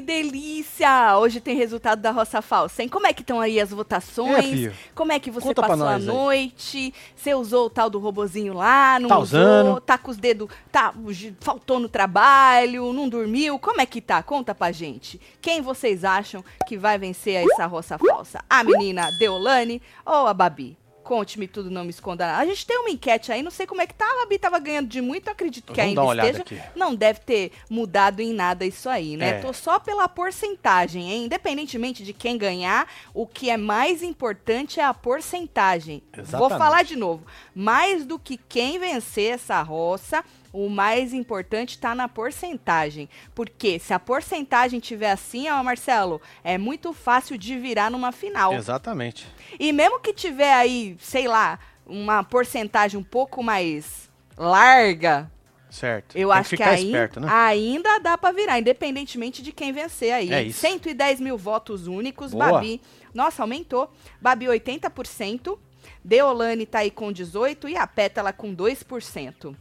que delícia! Hoje tem resultado da Roça Falsa, hein? Como é que estão aí as votações? Como é que você conta passou a noite? Aí. Você usou o tal do robozinho lá? Não tá usou? Usando. Tá com os dedos... Tá, faltou no trabalho, não dormiu? Como é que tá? Conta pra gente. Quem vocês acham que vai vencer essa Roça Falsa? A menina Deolane ou a Babi? Conte-me tudo, não me esconda nada. A gente tem uma enquete aí, não sei como é que tá. A Babi tava ganhando de muito, acredito que ainda esteja. Não deve ter mudado em nada isso aí, né? Tô só pela porcentagem, hein? Independentemente de quem ganhar, o que é mais importante é a porcentagem. Exatamente. Vou falar de novo. Mais do que quem vencer essa roça, o mais importante tá na porcentagem. Porque se a porcentagem tiver assim, ó, Marcelo, é muito fácil de virar numa final. Exatamente. E mesmo que tiver aí, sei lá, uma porcentagem um pouco mais larga... Certo. Eu acho que aí, esperto, né? Ainda dá pra virar, independentemente de quem vencer aí. É isso. 110 mil votos únicos. Boa. Babi, nossa, aumentou. Babi, 80%. Deolane tá aí com 18% e a Pétala com 2%.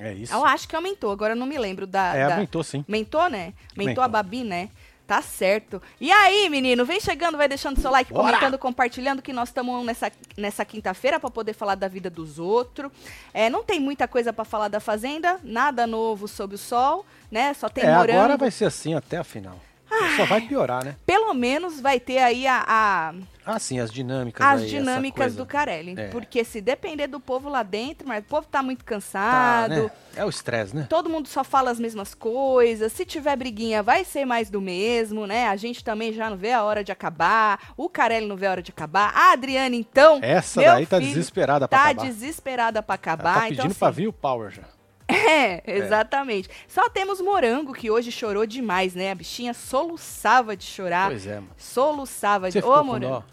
É isso. Eu acho que aumentou, agora eu não me lembro da... aumentou sim. Aumentou, né? Aumentou a Babi, né? Tá certo. E aí, menino, vem chegando, vai deixando seu like, bora, comentando, compartilhando, que nós estamos nessa quinta-feira para poder falar da vida dos outros. É, não tem muita coisa para falar da Fazenda, nada novo sob o sol, né? Só tem Morango. Agora vai ser assim até a final. Ai, só vai piorar, né? Pelo menos vai ter aí sim, as dinâmicas. As aí, dinâmicas do Carelli. É. Porque se depender do povo lá dentro, mas o povo tá muito cansado. Tá, né? É o estresse, né? Todo mundo só fala as mesmas coisas. Se tiver briguinha, vai ser mais do mesmo, né? A gente também já não vê a hora de acabar. O Carelli não vê a hora de acabar. A Adriane, então... Essa daí tá desesperada pra acabar. Tá desesperada pra acabar. Ela tá pedindo pra vir o Power já. É, exatamente. Só temos Morango, que hoje chorou demais, né? A bichinha soluçava de chorar. Pois é, mano. Soluçava de... Ô, Morango.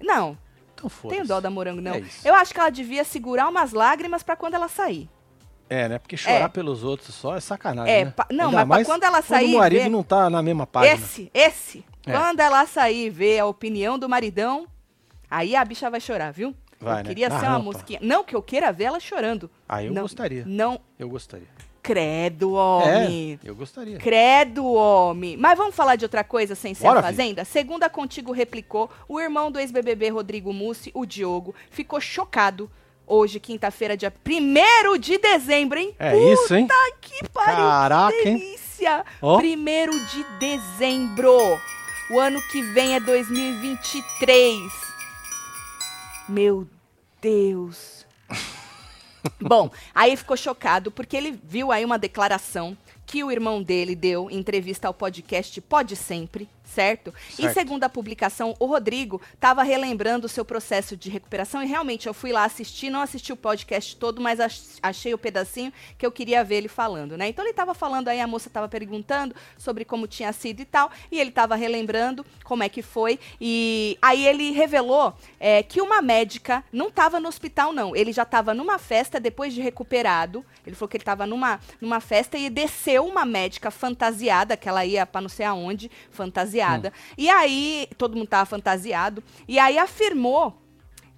Não. Então foda-se. Tenho dó da Morango, não. É isso. Eu acho que ela devia segurar umas lágrimas pra quando ela sair. É, né? Porque chorar pelos outros só é sacanagem, né? Não, ainda mas pra quando ela sair... Quando o marido não tá na mesma página. Esse. É. Quando ela sair e ver a opinião do maridão, aí a bicha vai chorar, viu? Vai, eu queria ser uma mosquinha. Não que eu queira ver ela chorando. Ah, eu gostaria. Não. Eu gostaria. Credo, homem. Eu gostaria. Credo, homem. Mas vamos falar de outra coisa sem ser a Fazenda? Segunda Contigo replicou, o irmão do ex-BBB Rodrigo Mucci, o Diogo, ficou chocado. Hoje, quinta-feira, dia 1º de dezembro, hein? É puta isso, hein? Puta que pariu. Caraca, que delícia. Oh. 1º de dezembro. O ano que vem é 2023. Meu Deus. Bom, aí ficou chocado porque ele viu aí uma declaração que o irmão dele deu em entrevista ao podcast Pode Sempre, certo? E segundo a publicação, o Rodrigo estava relembrando o seu processo de recuperação e realmente eu fui lá assistir, não assisti o podcast todo, mas achei o pedacinho que eu queria ver ele falando, né? Então ele estava falando aí, a moça estava perguntando sobre como tinha sido e tal, e ele estava relembrando como é que foi e aí ele revelou que uma médica não estava no hospital não, ele já estava numa festa depois de recuperado, ele falou que ele estava numa festa e desceu uma médica fantasiada, que ela ia pra não sei aonde, fantasiada. E aí, todo mundo tava fantasiado, e aí afirmou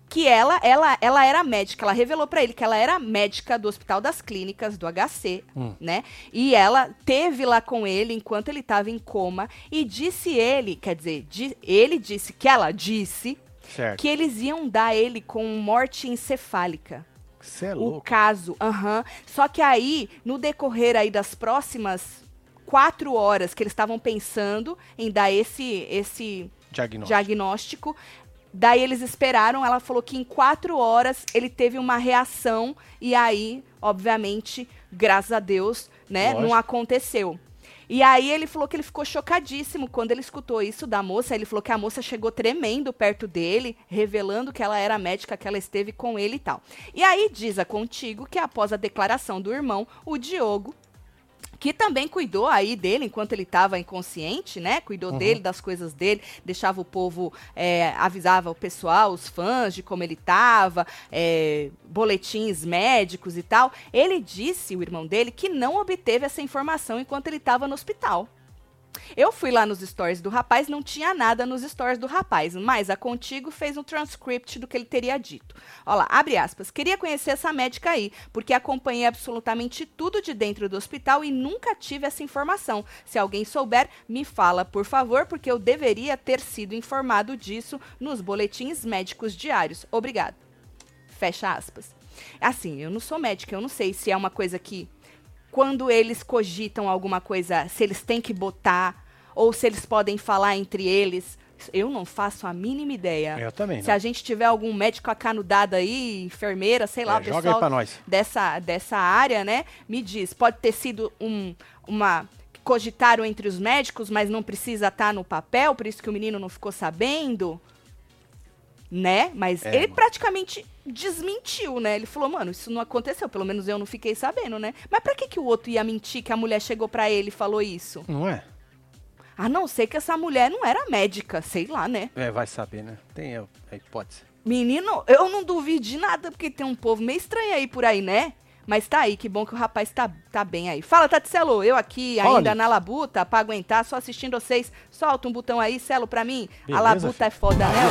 que ela era médica, ela revelou pra ele que ela era médica do Hospital das Clínicas, do HC, né? E ela teve lá com ele enquanto ele tava em coma, e ela disse certo, que eles iam dar ele com morte encefálica. Cê é louco. O caso, Só que aí, no decorrer aí das próximas 4 horas que eles estavam pensando em dar esse diagnóstico, daí eles esperaram, ela falou que em 4 horas ele teve uma reação e aí, obviamente, graças a Deus, né, não aconteceu. E aí ele falou que ele ficou chocadíssimo quando ele escutou isso da moça. Ele falou que a moça chegou tremendo perto dele, revelando que ela era médica, que ela esteve com ele e tal. E aí diz a Contigo que após a declaração do irmão, o Diogo, que também cuidou aí dele enquanto ele estava inconsciente, né? Cuidou dele, das coisas dele, deixava o povo, avisava o pessoal, os fãs de como ele estava, boletins médicos e tal. Ele disse, o irmão dele, que não obteve essa informação enquanto ele estava no hospital. Eu fui lá nos stories do rapaz, não tinha nada nos stories do rapaz, mas a Contigo fez um transcript do que ele teria dito. Olha lá, abre aspas. Queria conhecer essa médica aí, porque acompanhei absolutamente tudo de dentro do hospital e nunca tive essa informação. Se alguém souber, me fala, por favor, porque eu deveria ter sido informado disso nos boletins médicos diários. Obrigado. Fecha aspas. Assim, eu não sou médica, eu não sei se é uma coisa que... Quando eles cogitam alguma coisa, se eles têm que botar, ou se eles podem falar entre eles, eu não faço a mínima ideia. Eu também não. Se a gente tiver algum médico acanudado aí, enfermeira, sei lá, o pessoal joga aí pra nós. Dessa área, né, me diz, pode ter sido uma... Cogitaram entre os médicos, mas não precisa estar no papel, por isso que o menino não ficou sabendo, né? Mas ele praticamente... desmentiu, né? Ele falou, mano, isso não aconteceu, pelo menos eu não fiquei sabendo, né? Mas pra que o outro ia mentir que a mulher chegou pra ele e falou isso? Não é? A não ser que essa mulher não era médica, sei lá, né? É, vai saber, né? Tem a hipótese. Menino, eu não duvido de nada, porque tem um povo meio estranho aí por aí, né? Mas tá aí, que bom que o rapaz tá bem aí. Fala, Tati Celo, eu aqui ainda na labuta pra aguentar, só assistindo vocês. Solta um botão aí, Celo, pra mim. Beleza, a labuta filho. É foda, né?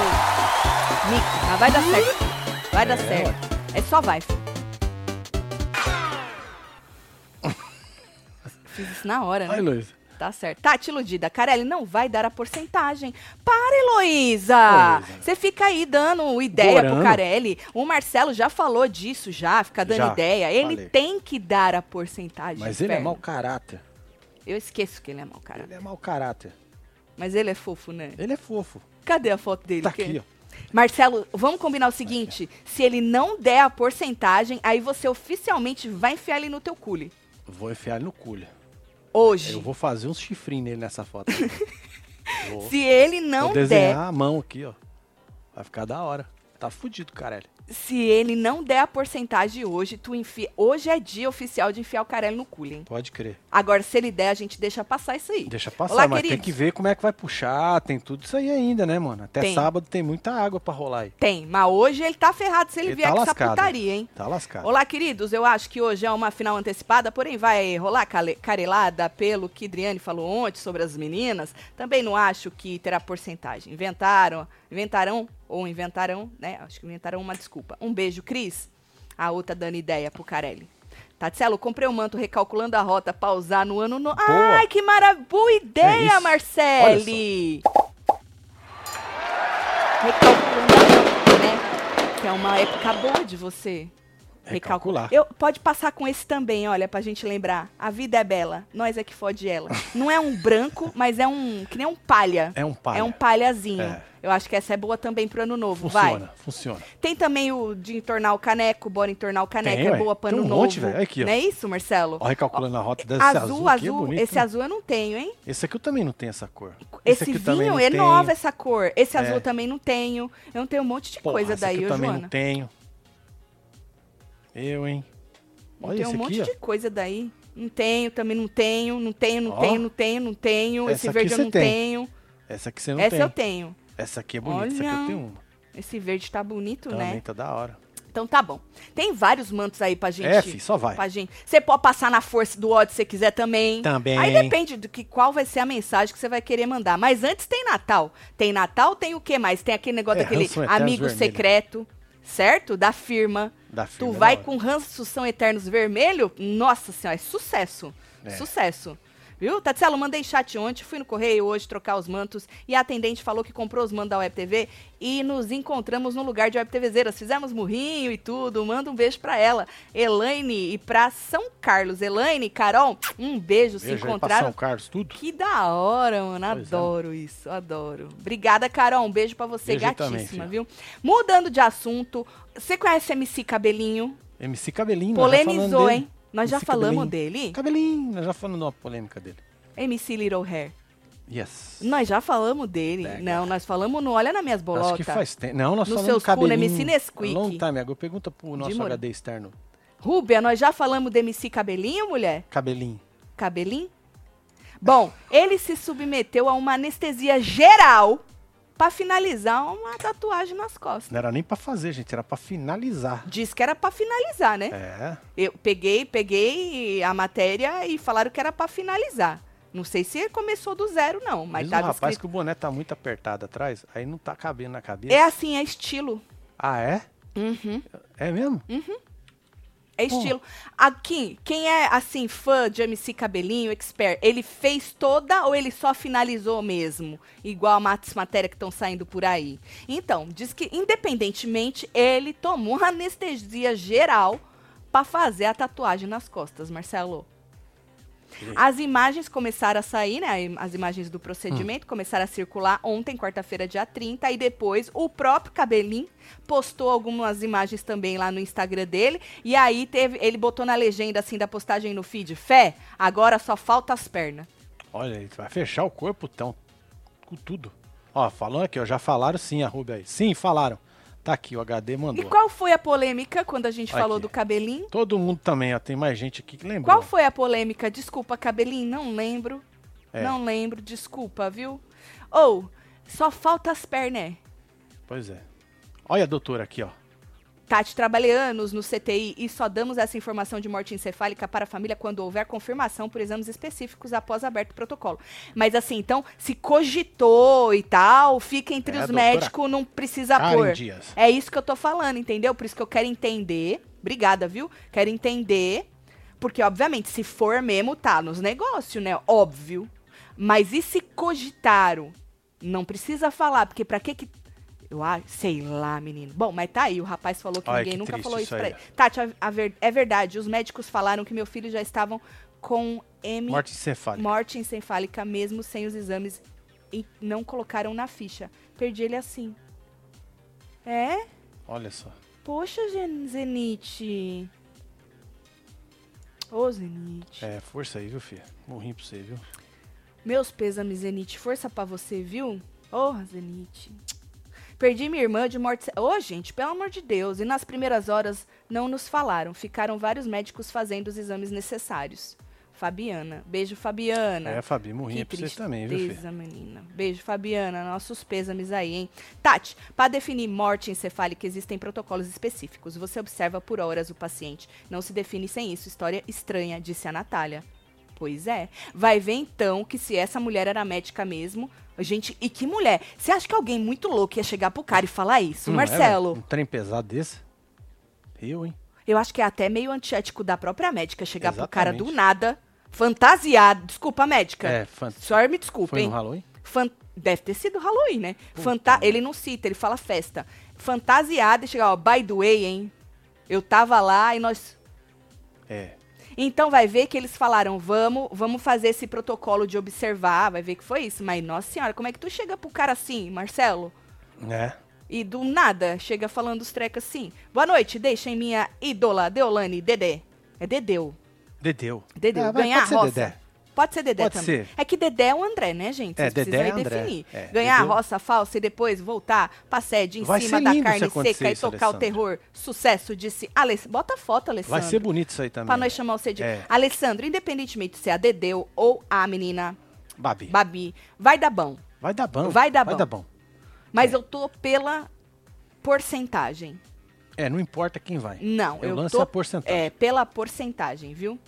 Mica, mas vai dar certo. Vai dar certo. É só vai. Fiz isso na hora, né? Ai, Luísa. Tá certo. Tá te iludida. Carelli não vai dar a porcentagem. Para, Heloísa! Você fica aí dando ideia pro Carelli. O Marcelo já falou disso, já. Fica dando ideia. Ele tem que dar a porcentagem. Mas ele é mau caráter. Eu esqueço que ele é mau caráter. Ele é mau caráter. Mas ele é fofo, né? Ele é fofo. Cadê a foto dele? Tá aqui, ó. Marcelo, vamos combinar o seguinte, se ele não der a porcentagem, aí você oficialmente vai enfiar ele no teu cule. Vou enfiar ele no cule. Hoje. Eu vou fazer uns chifrinhos nele nessa foto. Se ele não der... Vou desenhar a mão aqui, ó. Vai ficar da hora. Tá fudido, Carelli. Se ele não der a porcentagem hoje, tu enfia... Hoje é dia oficial de enfiar o Carelli no cule, hein? Pode crer. Agora, se ele der, a gente deixa passar isso aí. Deixa passar, olá, mas queridos. Tem que ver como é que vai puxar, tem tudo isso aí ainda, né, mano? Até sábado tem muita água pra rolar aí. Tem, mas hoje ele tá ferrado se ele vier com essa putaria, hein? Tá lascado. Olá, queridos, eu acho que hoje é uma final antecipada, porém vai rolar carelada pelo que Adriane falou ontem sobre as meninas. Também não acho que terá porcentagem. Inventarão, né? Acho que inventaram uma desculpa. Um beijo, Cris. A outra dando ideia pro Carelli. Tatselo, comprei um manto recalculando a rota pra usar no ano novo. Ai, que maravilha! Boa ideia, é Marcele! Recalculando a rota, né? Que é uma época boa de você recalcular. Pode passar com esse também, olha, pra gente lembrar. A vida é bela, nós é que fode ela. Não é um branco, mas é um... Que nem um palha. É um palha. É um palhazinho. É. Eu acho que essa é boa também pro ano novo, Funciona. Tem também o de entornar o caneco, bora entornar o caneco, é boa pra ano novo. Tem um monte, velho. Aqui, ó. Não é isso, Marcelo? Ó, recalculando a rota desse azul aqui, é bonito, esse, né? Azul eu não tenho, hein? Esse aqui eu também não tenho essa cor. Esse vinho é novo, essa cor. Esse azul eu também não tenho. Eu não tenho um monte de coisa daí, Joana. Eu também não tenho. Eu, hein? Olha esse aqui, tem um monte de coisa daí. Não tenho, também não tenho. Esse verde eu não tenho. Essa aqui você não tem. Essa eu tenho. Essa aqui é bonita, olha, essa aqui eu tenho uma. Esse verde tá bonito, também, né? Também tá da hora. Então tá bom. Tem vários mantos aí pra gente... É, filho, só vai. Você pode passar na força do ódio se você quiser também. Também. Aí depende do que qual vai ser a mensagem que você vai querer mandar. Mas antes tem Natal. Tem Natal, tem o que mais? Tem aquele negócio daquele amigo secreto, certo? Da firma. Tu vai com ranço são eternos vermelho? Nossa senhora, é sucesso. É. Sucesso. Viu? Tatselo, mandei chat ontem, fui no correio hoje trocar os mantos e a atendente falou que comprou os mantos da WebTV e nos encontramos no lugar de WebTVzeiras. Fizemos murrinho e tudo. Manda um beijo pra ela, Elaine, e pra São Carlos. Elaine, Carol, um beijo. Se encontraram. Pra São Carlos, tudo. Que da hora, mano. Adoro isso, adoro. Obrigada, Carol. Um beijo pra você, beijo gatíssima, também, viu? Mudando de assunto, você conhece MC Cabelinho? MC Cabelinho, polemizou, hein? Nós MC já falamos dele? Cabelinho, nós já falamos de uma polêmica dele. MC Little Hair. Yes. Nós já falamos dele. Dega. Não, nós falamos no Olha na Minhas Bolotas. Acho que faz tempo. Não, nós falamos do Cabelinho. No MC Nesquik. Long time ago. Pergunta pro nosso HD externo. Rúbia, nós já falamos de MC Cabelinho, mulher? Cabelinho? Bom, ele se submeteu a uma anestesia geral pra finalizar uma tatuagem nas costas. Não era nem pra fazer, gente, era pra finalizar. Diz que era pra finalizar, né? É. Eu peguei a matéria e falaram que era pra finalizar. Não sei se ele começou do zero, não. Mas mesmo tá descrito... rapaz, que o boné tá muito apertado atrás, aí não tá cabendo na cabeça. É assim, é estilo. Ah, é? Uhum. É mesmo? Uhum. É estilo. Aqui, quem é, assim, fã de MC Cabelinho, expert, ele fez toda ou ele só finalizou mesmo? Igual a matéria que estão saindo por aí. Então, diz que, independentemente, ele tomou uma anestesia geral para fazer a tatuagem nas costas, Marcelo. As imagens começaram a sair, né? As imagens do procedimento começaram a circular ontem, quarta-feira, dia 30. E depois o próprio Cabelinho postou algumas imagens também lá no Instagram dele. E aí ele botou na legenda, assim, da postagem no feed: fé, agora só falta as pernas. Olha, ele vai fechar o corpo, então. Com tudo. Ó, falando aqui, ó, já falaram sim, arroba aí. Sim, falaram. Tá aqui, o HD mandou. E qual foi a polêmica quando a gente falou do Cabelinho? Todo mundo também, ó, tem mais gente aqui que lembrou. Qual foi a polêmica? Desculpa, Cabelinho, não lembro. É. Não lembro, desculpa, viu? Ou, só falta as pernas. Pois é. Olha a doutora aqui, ó. Tati, trabalhei anos no CTI e só damos essa informação de morte encefálica para a família quando houver confirmação por exames específicos após aberto o protocolo. Mas assim, então, se cogitou e tal, fica entre os médicos, não precisa pôr. É isso que eu tô falando, entendeu? Por isso que eu quero entender. Obrigada, viu? Quero entender, porque obviamente, se for mesmo, tá nos negócios, né? Óbvio. Mas e se cogitaram? Não precisa falar, porque pra que eu acho, sei lá, menino. Bom, mas tá aí, o rapaz falou que ninguém nunca falou isso pra ele. Tati, é verdade, os médicos falaram que meu filho já estavam com morte encefálica, mesmo sem os exames, e não colocaram na ficha. Perdi ele assim. É? Olha só. Poxa, Zenite. Ô, Zenite. É, força aí, viu, filha? Morri pra você, viu? Meus pêsames, Zenite. Força pra você, viu? Ô, Zenite. Perdi minha irmã de morte... Ô, gente, pelo amor de Deus. E nas primeiras horas não nos falaram. Ficaram vários médicos fazendo os exames necessários. Fabiana. Beijo, Fabiana. É, Fabi, morrinha pra vocês também, viu, filho? Menina. Beijo, Fabiana. Nossos pêsames aí, hein? Tati, para definir morte encefálica existem protocolos específicos. Você observa por horas o paciente. Não se define sem isso. História estranha, disse a Natália. Pois é. Vai ver, então, que se essa mulher era médica mesmo... Gente, e que mulher? Você acha que alguém muito louco ia chegar pro cara e falar isso, Marcelo? É um trem pesado desse? Eu, hein? Eu acho que é até meio antiético da própria médica chegar pro cara do nada, fantasiado. Desculpa, médica. É, só me desculpa, hein? Foi no Halloween? Deve ter sido Halloween, né? Ele não cita, ele fala festa. Fantasiada e chegar, ó, by the way, hein? Eu tava lá e nós... É... Então, vai ver que eles falaram, vamos fazer esse protocolo de observar, vai ver que foi isso. Mas, nossa senhora, como é que tu chega pro cara assim, Marcelo? É. E do nada, chega falando os trecos assim. Boa noite, deixem minha ídola, Deolane, Dedé. É Dedeu. Dedeu, é, ganhar pode a roça. Dedé. Pode ser Dedé pode também. Ser. É que Dedé é o André, né, gente? É, vocês Dedé precisam aí André. Definir. É, ganhar Dedeu. A roça falsa e depois voltar pra sede em vai cima da carne seca e tocar Alessandra. O terror. Sucesso, disse Alessandra. Bota a foto, Alessandra. Vai ser bonito isso aí também. Pra nós chamar você de... É. Alessandra, independentemente se é a Dedeu ou a menina... Babi. Vai dar bom. Vai dar bom. Mas eu tô pela porcentagem. É, não importa quem vai. Não, eu lanço a porcentagem. É, pela porcentagem, viu?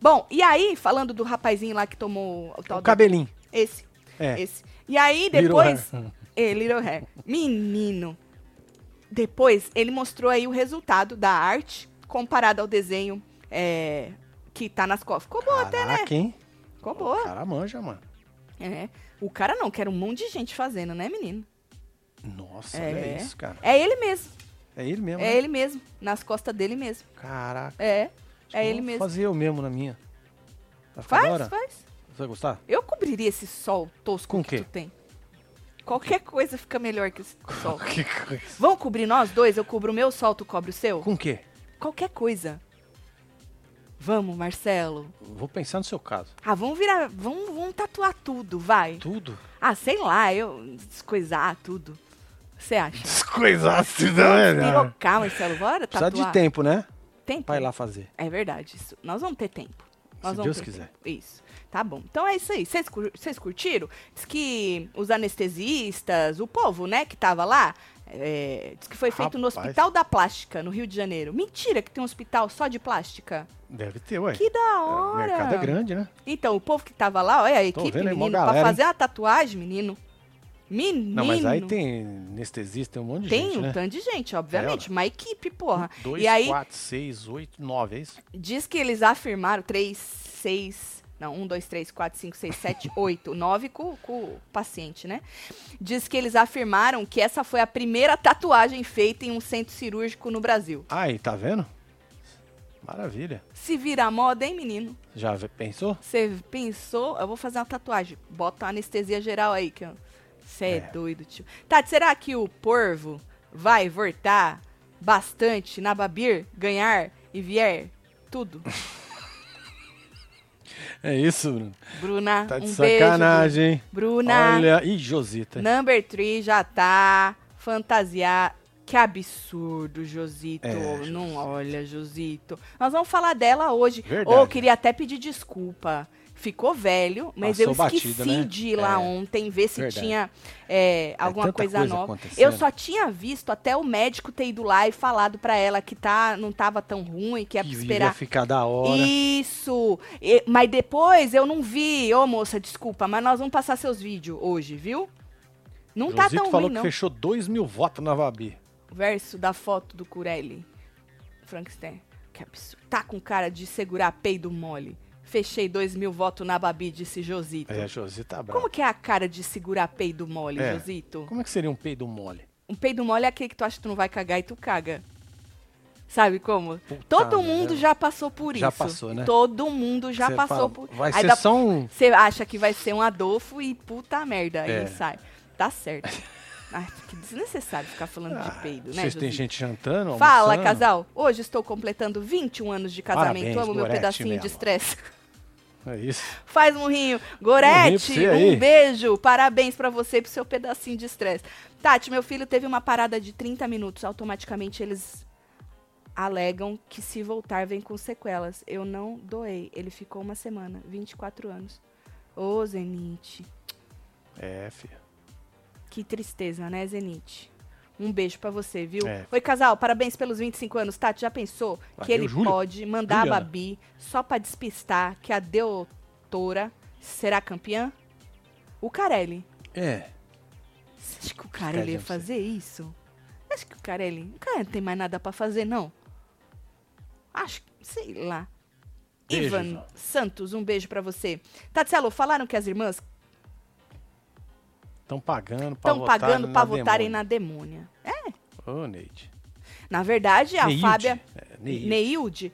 Bom, e aí, falando do rapazinho lá que tomou... O tal Cabelinho. Esse. E aí, depois... Little Hair. Menino. Depois, ele mostrou aí o resultado da arte comparado ao desenho que tá nas costas. Ficou boa até, né? Hein? Ficou boa. O cara manja, mano. É. O cara não, quer um monte de gente fazendo, né, menino? Nossa, é isso, cara. É ele mesmo. É, né? Ele mesmo. Nas costas dele mesmo. Caraca. É. É ele mesmo. Fazer eu mesmo na minha. Faz. Você vai gostar? Eu cobriria esse sol tosco que tu tem. Qualquer coisa fica melhor que esse sol. Qualquer coisa. Vamos cobrir nós dois? Eu cubro o meu sol, tu cobre o seu? Com o quê? Qualquer coisa. Vamos, Marcelo. Vou pensar no seu caso. Ah, vamos virar... Vamos tatuar tudo, vai. Tudo? Ah, sei lá, eu... Descoisar tudo. Você acha? Descoisar, se não é nada. Calma, Marcelo, bora tatuar. Precisa de tempo, né? Vai lá fazer. É verdade, isso. Nós vamos ter tempo. Se Deus quiser. Isso. Tá bom. Então é isso aí. Vocês curtiram? Diz que os anestesistas, o povo, né, que tava lá, diz que foi feito no Hospital da Plástica, no Rio de Janeiro. Mentira que tem um hospital só de plástica. Deve ter, ué. Que da hora. O mercado é grande, né? Então, o povo que tava lá, olha a equipe, vendo, menino, pra fazer a tatuagem, menino. Menino. Não, mas aí tem anestesista, tem um monte de gente, né? Tem um tanto de gente, obviamente. Uma equipe, porra. 2, 4, 6, 8, 9, é isso? Diz que eles afirmaram 3, 6... Não, 1, 2, 3, 4, 5, 6, 7, 8, 9 com o paciente, né? Diz que eles afirmaram que essa foi a primeira tatuagem feita em um centro cirúrgico no Brasil. Aí, tá vendo? Maravilha. Se vira moda, hein, menino? Já pensou? Você pensou? Eu vou fazer uma tatuagem. Bota uma anestesia geral aí, que eu... Você é doido, tio. Tati, será que o Porvo vai voltar bastante na Babir, ganhar e vier tudo? É isso, Bruno. Bruna, tá de sacanagem, beijo, hein? Bruna. Olha, e Josita. Number 3 já tá fantasiar. Que absurdo, Josito. Não, olha, Josito. Nós vamos falar dela hoje. Ou queria até pedir desculpa. Ficou velho, mas passou, eu esqueci batido, né? De ir lá ontem, ver se tinha alguma coisa nova. Eu só tinha visto até o médico ter ido lá e falado pra ela que não tava tão ruim, que ia esperar. Ia ficar da hora. Isso! Mas depois eu não vi. Ô, moça, desculpa, mas nós vamos passar seus vídeos hoje, viu? Não Josito tá tão ruim, não. Falou que fechou 2.000 votos na Babi. Verso da foto do Carelli. Frankenstein. Que absurdo. Tá com cara de segurar peido mole. Fechei 2.000 votos na Babi, disse Josito. Josito tá bravo. Como que é a cara de segurar peido mole, Josito? Como é que seria um peido mole? Um peido mole é aquele que tu acha que tu não vai cagar e tu caga. Sabe como? Puta, todo mundo já passou por isso. Já passou, né? Todo mundo já passou por isso. Vai ser só um... Você acha que vai ser um Adolfo e puta merda. Aí sai. Tá certo. Ai, que desnecessário ficar falando de peido, né, Josito? Tem gente jantando, almoçando. Fala, casal. Hoje estou completando 21 anos de casamento. Parabéns, amo meu pedacinho de estresse. É isso. Faz murrinho. Gorete, um beijo. Parabéns pra você e pro seu pedacinho de estresse. Tati, meu filho teve uma parada de 30 minutos. Automaticamente eles alegam que se voltar vem com sequelas. Eu não doei. Ele ficou uma semana, 24 anos. Ô, Zenite. Filha. Que tristeza, né, Zenite? Um beijo pra você, viu? Oi, casal, parabéns pelos 25 anos. Tati, já pensou que ele pode mandar a Babi só pra despistar que a Deotora será campeã? O Carelli. Você acha que o Carelli ia fazer isso? Acho que o Carelli... O cara não tem mais nada pra fazer, não? Acho que... Sei lá. Beijo, Ivan Santos, um beijo pra você. Tati, Salô, falaram que as irmãs... Estão pagando para votarem na demônia. Ô, Neide. Na verdade, a Fábia... Neilde.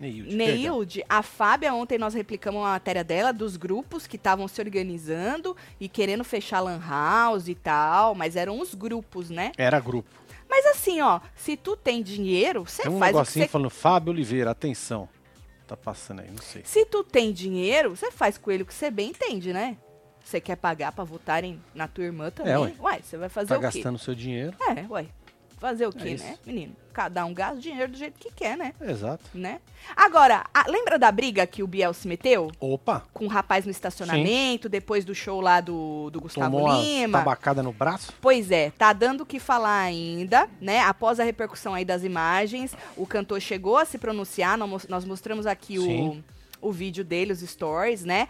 A Fábia, ontem nós replicamos a matéria dela, dos grupos que estavam se organizando e querendo fechar lan house e tal, mas eram os grupos, né? Era grupo. Mas assim, ó, se tu tem dinheiro, você faz o que você... Tem um negocinho falando, Fábio Oliveira, atenção. Tá passando aí, não sei. Se tu tem dinheiro, você faz com ele o que você bem entende, né? Você quer pagar pra votarem na tua irmã também? Uai, você vai fazer o quê? Tá gastando seu dinheiro. Fazer o quê, né, menino? Cada um gasta o dinheiro do jeito que quer, né? Exato. Né? Agora, lembra da briga que o Biel se meteu? Opa! Com o rapaz no estacionamento, depois do show lá do Gusttavo Lima. Tomou uma tabacada no braço? Pois é, tá dando o que falar ainda, né? Após a repercussão aí das imagens, o cantor chegou a se pronunciar, nós mostramos aqui o vídeo dele, os stories, né?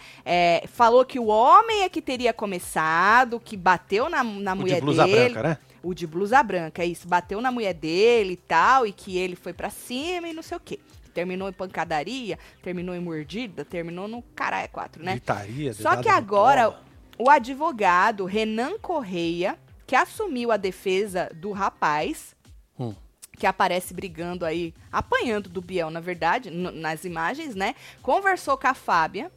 Falou que o homem é que teria começado, que bateu na mulher dele. O de blusa branca, né? O de blusa branca, é isso. Bateu na mulher dele e tal, e que ele foi pra cima e não sei o quê. Terminou em pancadaria, terminou em mordida, terminou no caralho 4, né? Gritaria, só que agora, o advogado Renan Corrêa, que assumiu a defesa do rapaz... que aparece brigando aí, apanhando do Biel, na verdade, nas imagens, né? Conversou com a Fábia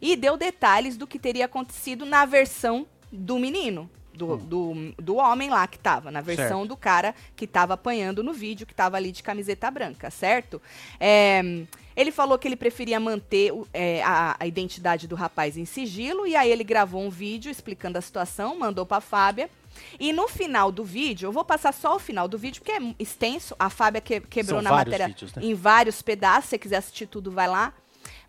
e deu detalhes do que teria acontecido na versão do menino, do homem lá que tava, na versão do cara que tava apanhando no vídeo, que tava ali de camiseta branca, certo? Ele falou que ele preferia manter a identidade do rapaz em sigilo, e aí ele gravou um vídeo explicando a situação, mandou pra Fábia. E no final do vídeo, eu vou passar só o final do vídeo, porque é extenso, a Fábia quebrou na matéria vídeos, né? Em vários pedaços, se você quiser assistir tudo, vai lá.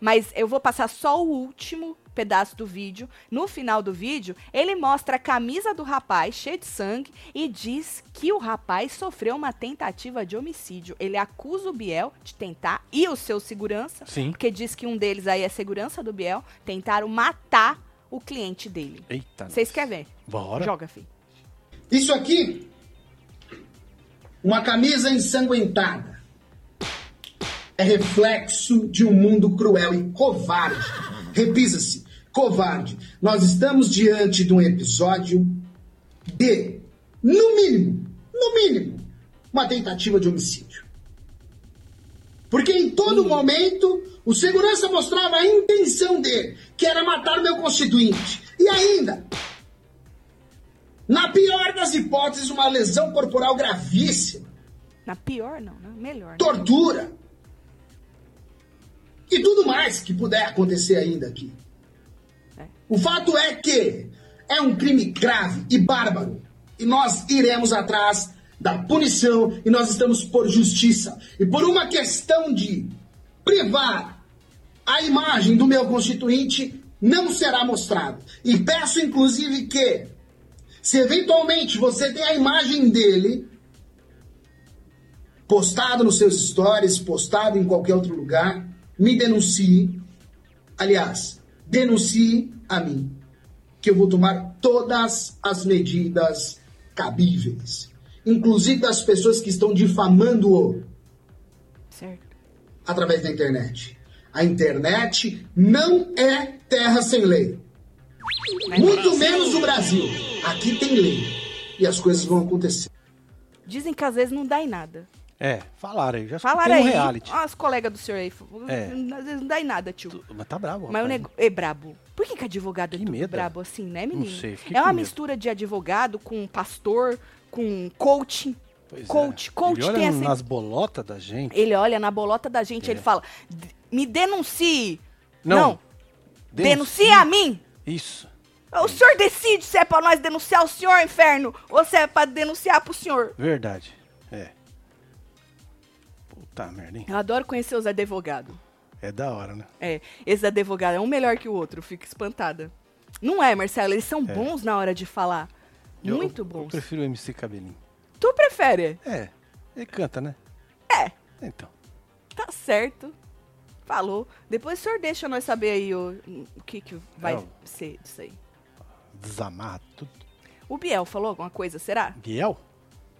Mas eu vou passar só o último pedaço do vídeo. No final do vídeo, ele mostra a camisa do rapaz cheia de sangue e diz que o rapaz sofreu uma tentativa de homicídio. Ele acusa o Biel de tentar, e o seu segurança, sim, porque diz que um deles aí é segurança do Biel, tentaram matar o cliente dele. Eita. Vocês querem ver? Bora. Joga, filho. Isso aqui, uma camisa ensanguentada, é reflexo de um mundo cruel e covarde. Repisa-se, covarde. Nós estamos diante de um episódio de, no mínimo, uma tentativa de homicídio. Porque em todo momento, o segurança mostrava a intenção dele, que era matar o meu constituinte. E ainda, na pior das hipóteses, uma lesão corporal gravíssima. Na pior não, né? Melhor. Tortura. E tudo mais que puder acontecer ainda aqui. É. O fato é que é um crime grave e bárbaro. E nós iremos atrás da punição e nós estamos por justiça. E por uma questão de privar a imagem do meu constituinte, não será mostrado. E peço, inclusive, que se eventualmente você tem a imagem dele postado nos seus stories, postado em qualquer outro lugar, me denuncie, aliás, denuncie a mim, que eu vou tomar todas as medidas cabíveis, inclusive das pessoas que estão difamando-o, certo, através da internet. A internet não é terra sem lei, muito menos o Brasil. Aqui tem lei e as coisas vão acontecer. Dizem que às vezes não dá em nada. É, falaram aí, reality. Ó, as colegas do senhor aí, às vezes não dá em nada, tio. Mas tá bravo, rapaz. Mas o negócio é brabo. Por que advogado é tão brabo assim, né, menino? Não sei, é uma mistura de advogado com pastor, com coaching. Pois coach, é. Coach ele olha tem nas bolotas da gente. Ele olha na bolota da gente, ele fala, me denuncie. Não. Denuncie a mim. Isso. O senhor decide se é pra nós denunciar o senhor, inferno, ou se é pra denunciar pro senhor. Verdade, é. Tá, merda, hein? Eu adoro conhecer os advogados. É da hora, né? É, esse advogado é um melhor que o outro, eu fico espantada. Não é, Marcelo? Eles são bons na hora de falar. Muito bons. Eu prefiro o MC Cabelinho. Tu prefere? É, ele canta, né? É. Então. Tá certo. Falou. Depois o senhor deixa nós saber aí o que vai ser disso aí. Desamarra tudo. O Biel falou alguma coisa, será? Biel?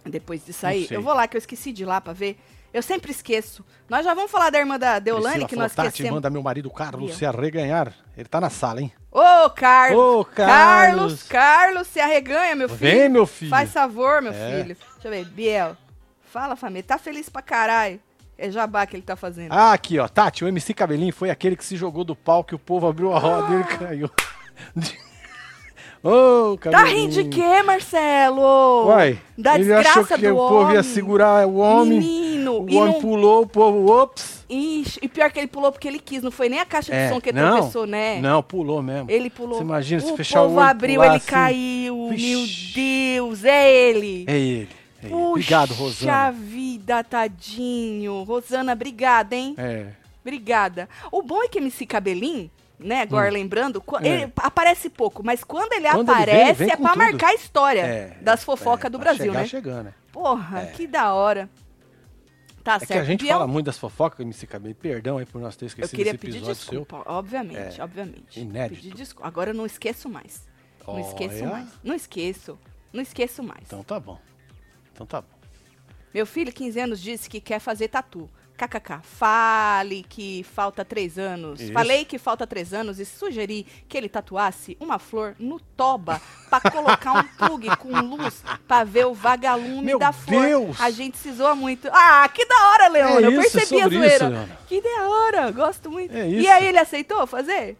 Depois disso aí. Eu vou lá, que eu esqueci de ir lá pra ver. Eu sempre esqueço. Nós já vamos falar da irmã da Deolane, que nós esquecemos. Manda meu marido Carlos se arreganhar. Ele tá na sala, hein? Ô, Carlos! Ô, Carlos! Carlos, se arreganha, meu filho. Vem, meu filho. Faz favor, meu filho. Deixa eu ver. Biel, fala, família. Tá feliz pra caralho. É jabá que ele tá fazendo. Ah, aqui, ó. Tati, o MC Cabelinho foi aquele que se jogou do palco e o povo abriu a roda e ele caiu. Oh, tá rindo de quê, Marcelo? Uai, da ele desgraça achou que o povo ia segurar o homem. Menino, o homem não pulou, o povo, ops. Ixi, e pior que ele pulou porque ele quis, não foi nem a caixa de som que ele tropeçou, né? Não, pulou mesmo. Ele pulou. Você imagina se fechar o olho. O povo abriu, ele assim, caiu. Vixi. Meu Deus, é ele. É ele. É ele. Puxa, obrigado, Rosana. Vida, tadinho. Rosana, obrigada, hein? É. Obrigada. O bom é que MC Cabelinho, né, agora lembrando, ele aparece pouco, mas quando aparece ele vem é pra tudo. Marcar a história das fofocas do Brasil, chegar, né? Chegando, né? Porra, que da hora. Tá certo. Que a gente fala muito das fofocas, MC Cabelinho. Perdão aí por nós ter esquecido esse episódio seu. Eu queria pedir desculpa, obviamente. Inédito. Agora eu não esqueço mais. Não esqueço mais. Então tá bom. Meu filho, 15 anos, disse que quer fazer tatu. KKK, fale que falta 3 anos. Isso. Falei que falta 3 anos e sugeri que ele tatuasse uma flor no toba pra colocar um plug com luz pra ver o vagalume da flor. Meu Deus! A gente se zoa muito. Ah, que da hora, Leona! Eu percebi a zoeira. Isso, que da hora! Gosto muito. E aí, ele aceitou fazer?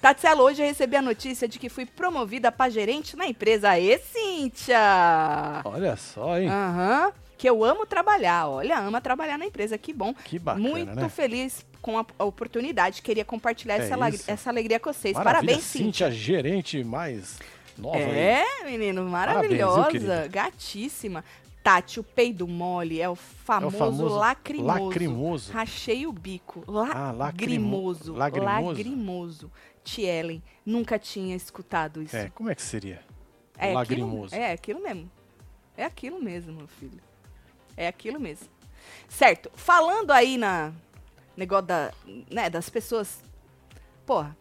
Tatielo, hoje eu recebi a notícia de que fui promovida pra gerente na empresa. Aê, Cíntia! Olha só, hein? Aham. Que eu amo trabalhar, ama trabalhar na empresa, que bom. Que bacana, muito, né? Feliz com a oportunidade, queria compartilhar essa alegria com vocês. Maravilha, parabéns, Cíntia. Gerente mais nova. Menino, maravilhosa, parabéns, gatíssima. Tati, o peido mole é o famoso, lacrimoso. Lacrimoso. Rachei o bico. Lacrimoso. Lacrimoso. Lacrimoso. Tielen, nunca tinha escutado isso. É, como é que seria? É lacrimoso. Aquilo, é aquilo mesmo. É aquilo mesmo, meu filho. É aquilo mesmo. Certo. Falando aí na negócio da, né, das pessoas, porra,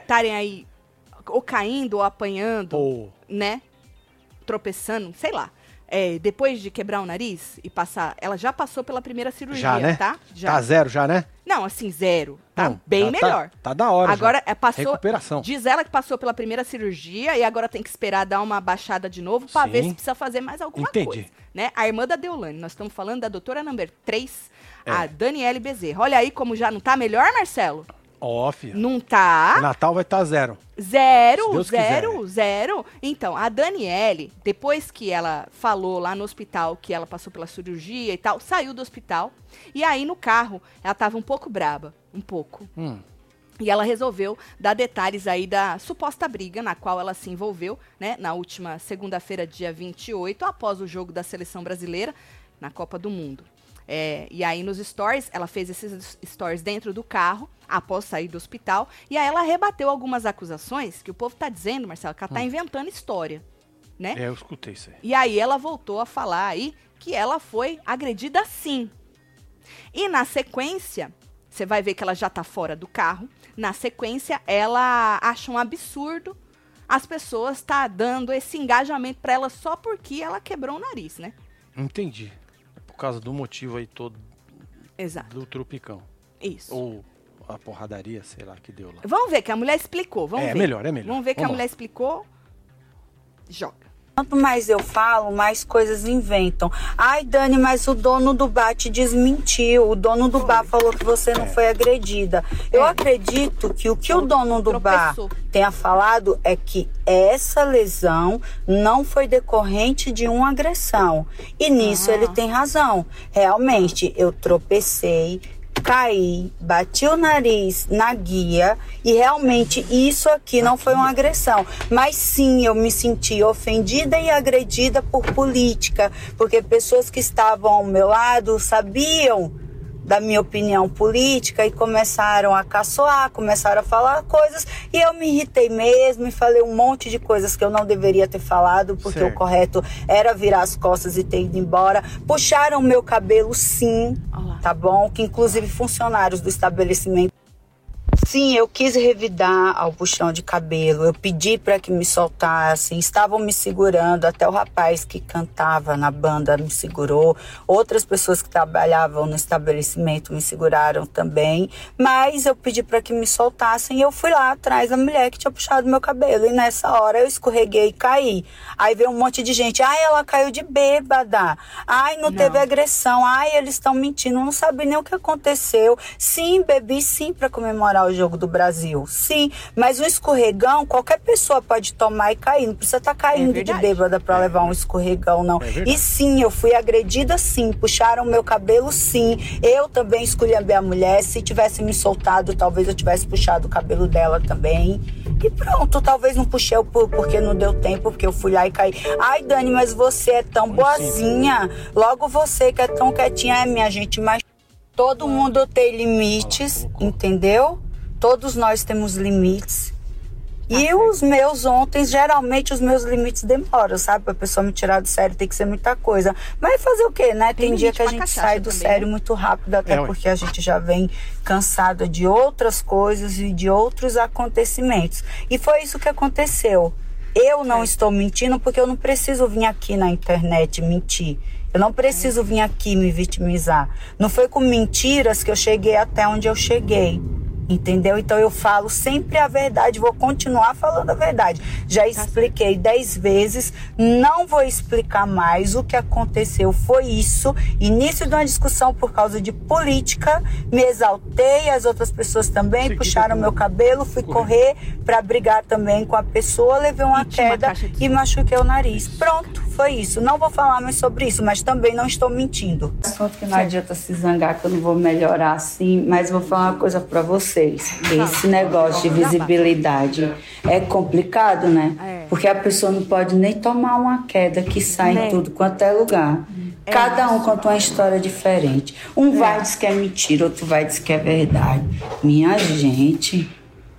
estarem aí ou caindo ou apanhando, né? Tropeçando, sei lá. É, depois de quebrar o nariz e passar... Ela já passou pela primeira cirurgia, já, né? Tá? Já. Tá zero já, né? Não, assim, zero. Tá não, bem melhor. Tá da hora. Agora já. Passou... Recuperação. Diz ela que passou pela primeira cirurgia e agora tem que esperar dar uma baixada de novo pra ver se precisa fazer mais alguma coisa. Né? A irmã da Deolane. Nós estamos falando da doutora número 3, a Daniele Bezerra. Olha aí como já não tá melhor, Marcelo? Ó, filha. Não tá. O Natal vai estar zero. Zero, zero, quiser. Zero. Então, a Daniele, depois que ela falou lá no hospital que ela passou pela cirurgia e tal, saiu do hospital. E aí, no carro, ela tava um pouco braba. Um pouco. E ela resolveu dar detalhes aí da suposta briga na qual ela se envolveu, né? Na última segunda-feira, dia 28, após o jogo da Seleção Brasileira na Copa do Mundo. É, e aí nos stories, ela fez esses stories dentro do carro, após sair do hospital, e aí ela rebateu algumas acusações que o povo tá dizendo, Marcelo, que ela tá inventando história, né? É, eu escutei isso aí. E aí ela voltou a falar aí que ela foi agredida sim. E na sequência, você vai ver que ela já tá fora do carro, na sequência ela acha um absurdo as pessoas tá dando esse engajamento pra ela só porque ela quebrou o nariz, né? Entendi. Por causa do motivo aí todo. Exato. Do trupicão. Isso. Ou a porradaria, sei lá, que deu lá. Vamos ver que a mulher explicou. Vamos ver. É melhor. Vamos ver que a mulher explicou. Joga. Quanto mais eu falo, mais coisas inventam. Ai, Dani, mas o dono do bar te desmentiu. O dono do bar falou que você não foi agredida. Eu acredito que o que o dono do bar tenha falado é que essa lesão não foi decorrente de uma agressão. E nisso ele tem razão. Realmente, eu tropecei, caí, bati o nariz na guia e realmente isso aqui não foi uma agressão, mas sim eu me senti ofendida e agredida por política, porque pessoas que estavam ao meu lado sabiam da minha opinião política e começaram a caçoar, começaram a falar coisas e eu me irritei mesmo e falei um monte de coisas que eu não deveria ter falado, porque o correto era virar as costas e ter ido embora. Puxaram o meu cabelo, sim, tá bom? Que inclusive funcionários do estabelecimento. Sim, eu quis revidar ao puxão de cabelo, eu pedi para que me soltassem, estavam me segurando, até o rapaz que cantava na banda me segurou, outras pessoas que trabalhavam no estabelecimento me seguraram também, mas eu pedi para que me soltassem e eu fui lá atrás da mulher que tinha puxado meu cabelo e nessa hora eu escorreguei e caí. Aí veio um monte de gente, ai, ela caiu de bêbada, ai, não teve agressão, ai, eles estão mentindo, não sabem nem o que aconteceu, sim, bebi sim para comemorar o jogo do Brasil, sim, mas um escorregão, qualquer pessoa pode tomar e cair, não precisa estar caindo de bêbada pra levar um escorregão, não. E sim, eu fui agredida, sim, puxaram meu cabelo, sim, eu também esculhambei a mulher, se tivesse me soltado, talvez eu tivesse puxado o cabelo dela também, e pronto, talvez não puxei o pulo, porque não deu tempo, porque eu fui lá e caí. Ai, Dani, mas você é tão boazinha, logo você que é tão quietinha, minha gente, mas todo mundo tem limites, entendeu? Todos nós temos limites. E os meus ontem, geralmente os meus limites demoram, sabe? Pra pessoa me tirar do sério tem que ser muita coisa. Mas fazer o quê, né? Tem dia que a gente sai do sério muito rápido, até porque a gente já vem cansada de outras coisas e de outros acontecimentos. E foi isso que aconteceu. Eu não estou mentindo porque eu não preciso vir aqui na internet mentir. Eu não preciso vir aqui me vitimizar. Não foi com mentiras que eu cheguei até onde eu cheguei. Entendeu? Então eu falo sempre a verdade, vou continuar falando a verdade. Já expliquei 10 vezes, não vou explicar mais. O que aconteceu foi isso. Início de uma discussão por causa de política, me exaltei, as outras pessoas também puxaram meu cabelo, fui correr para brigar também com a pessoa, levei uma queda e machuquei o nariz. Pronto, foi isso. Não vou falar mais sobre isso, mas também não estou mentindo. Assunto que não adianta se zangar, que eu não vou melhorar assim, mas vou falar uma coisa pra vocês. Esse negócio de visibilidade é complicado, né? Porque a pessoa não pode nem tomar uma queda que sai em tudo quanto é lugar. Cada um conta uma história diferente. Um vai diz que é mentira, outro vai diz que é verdade. Minha gente,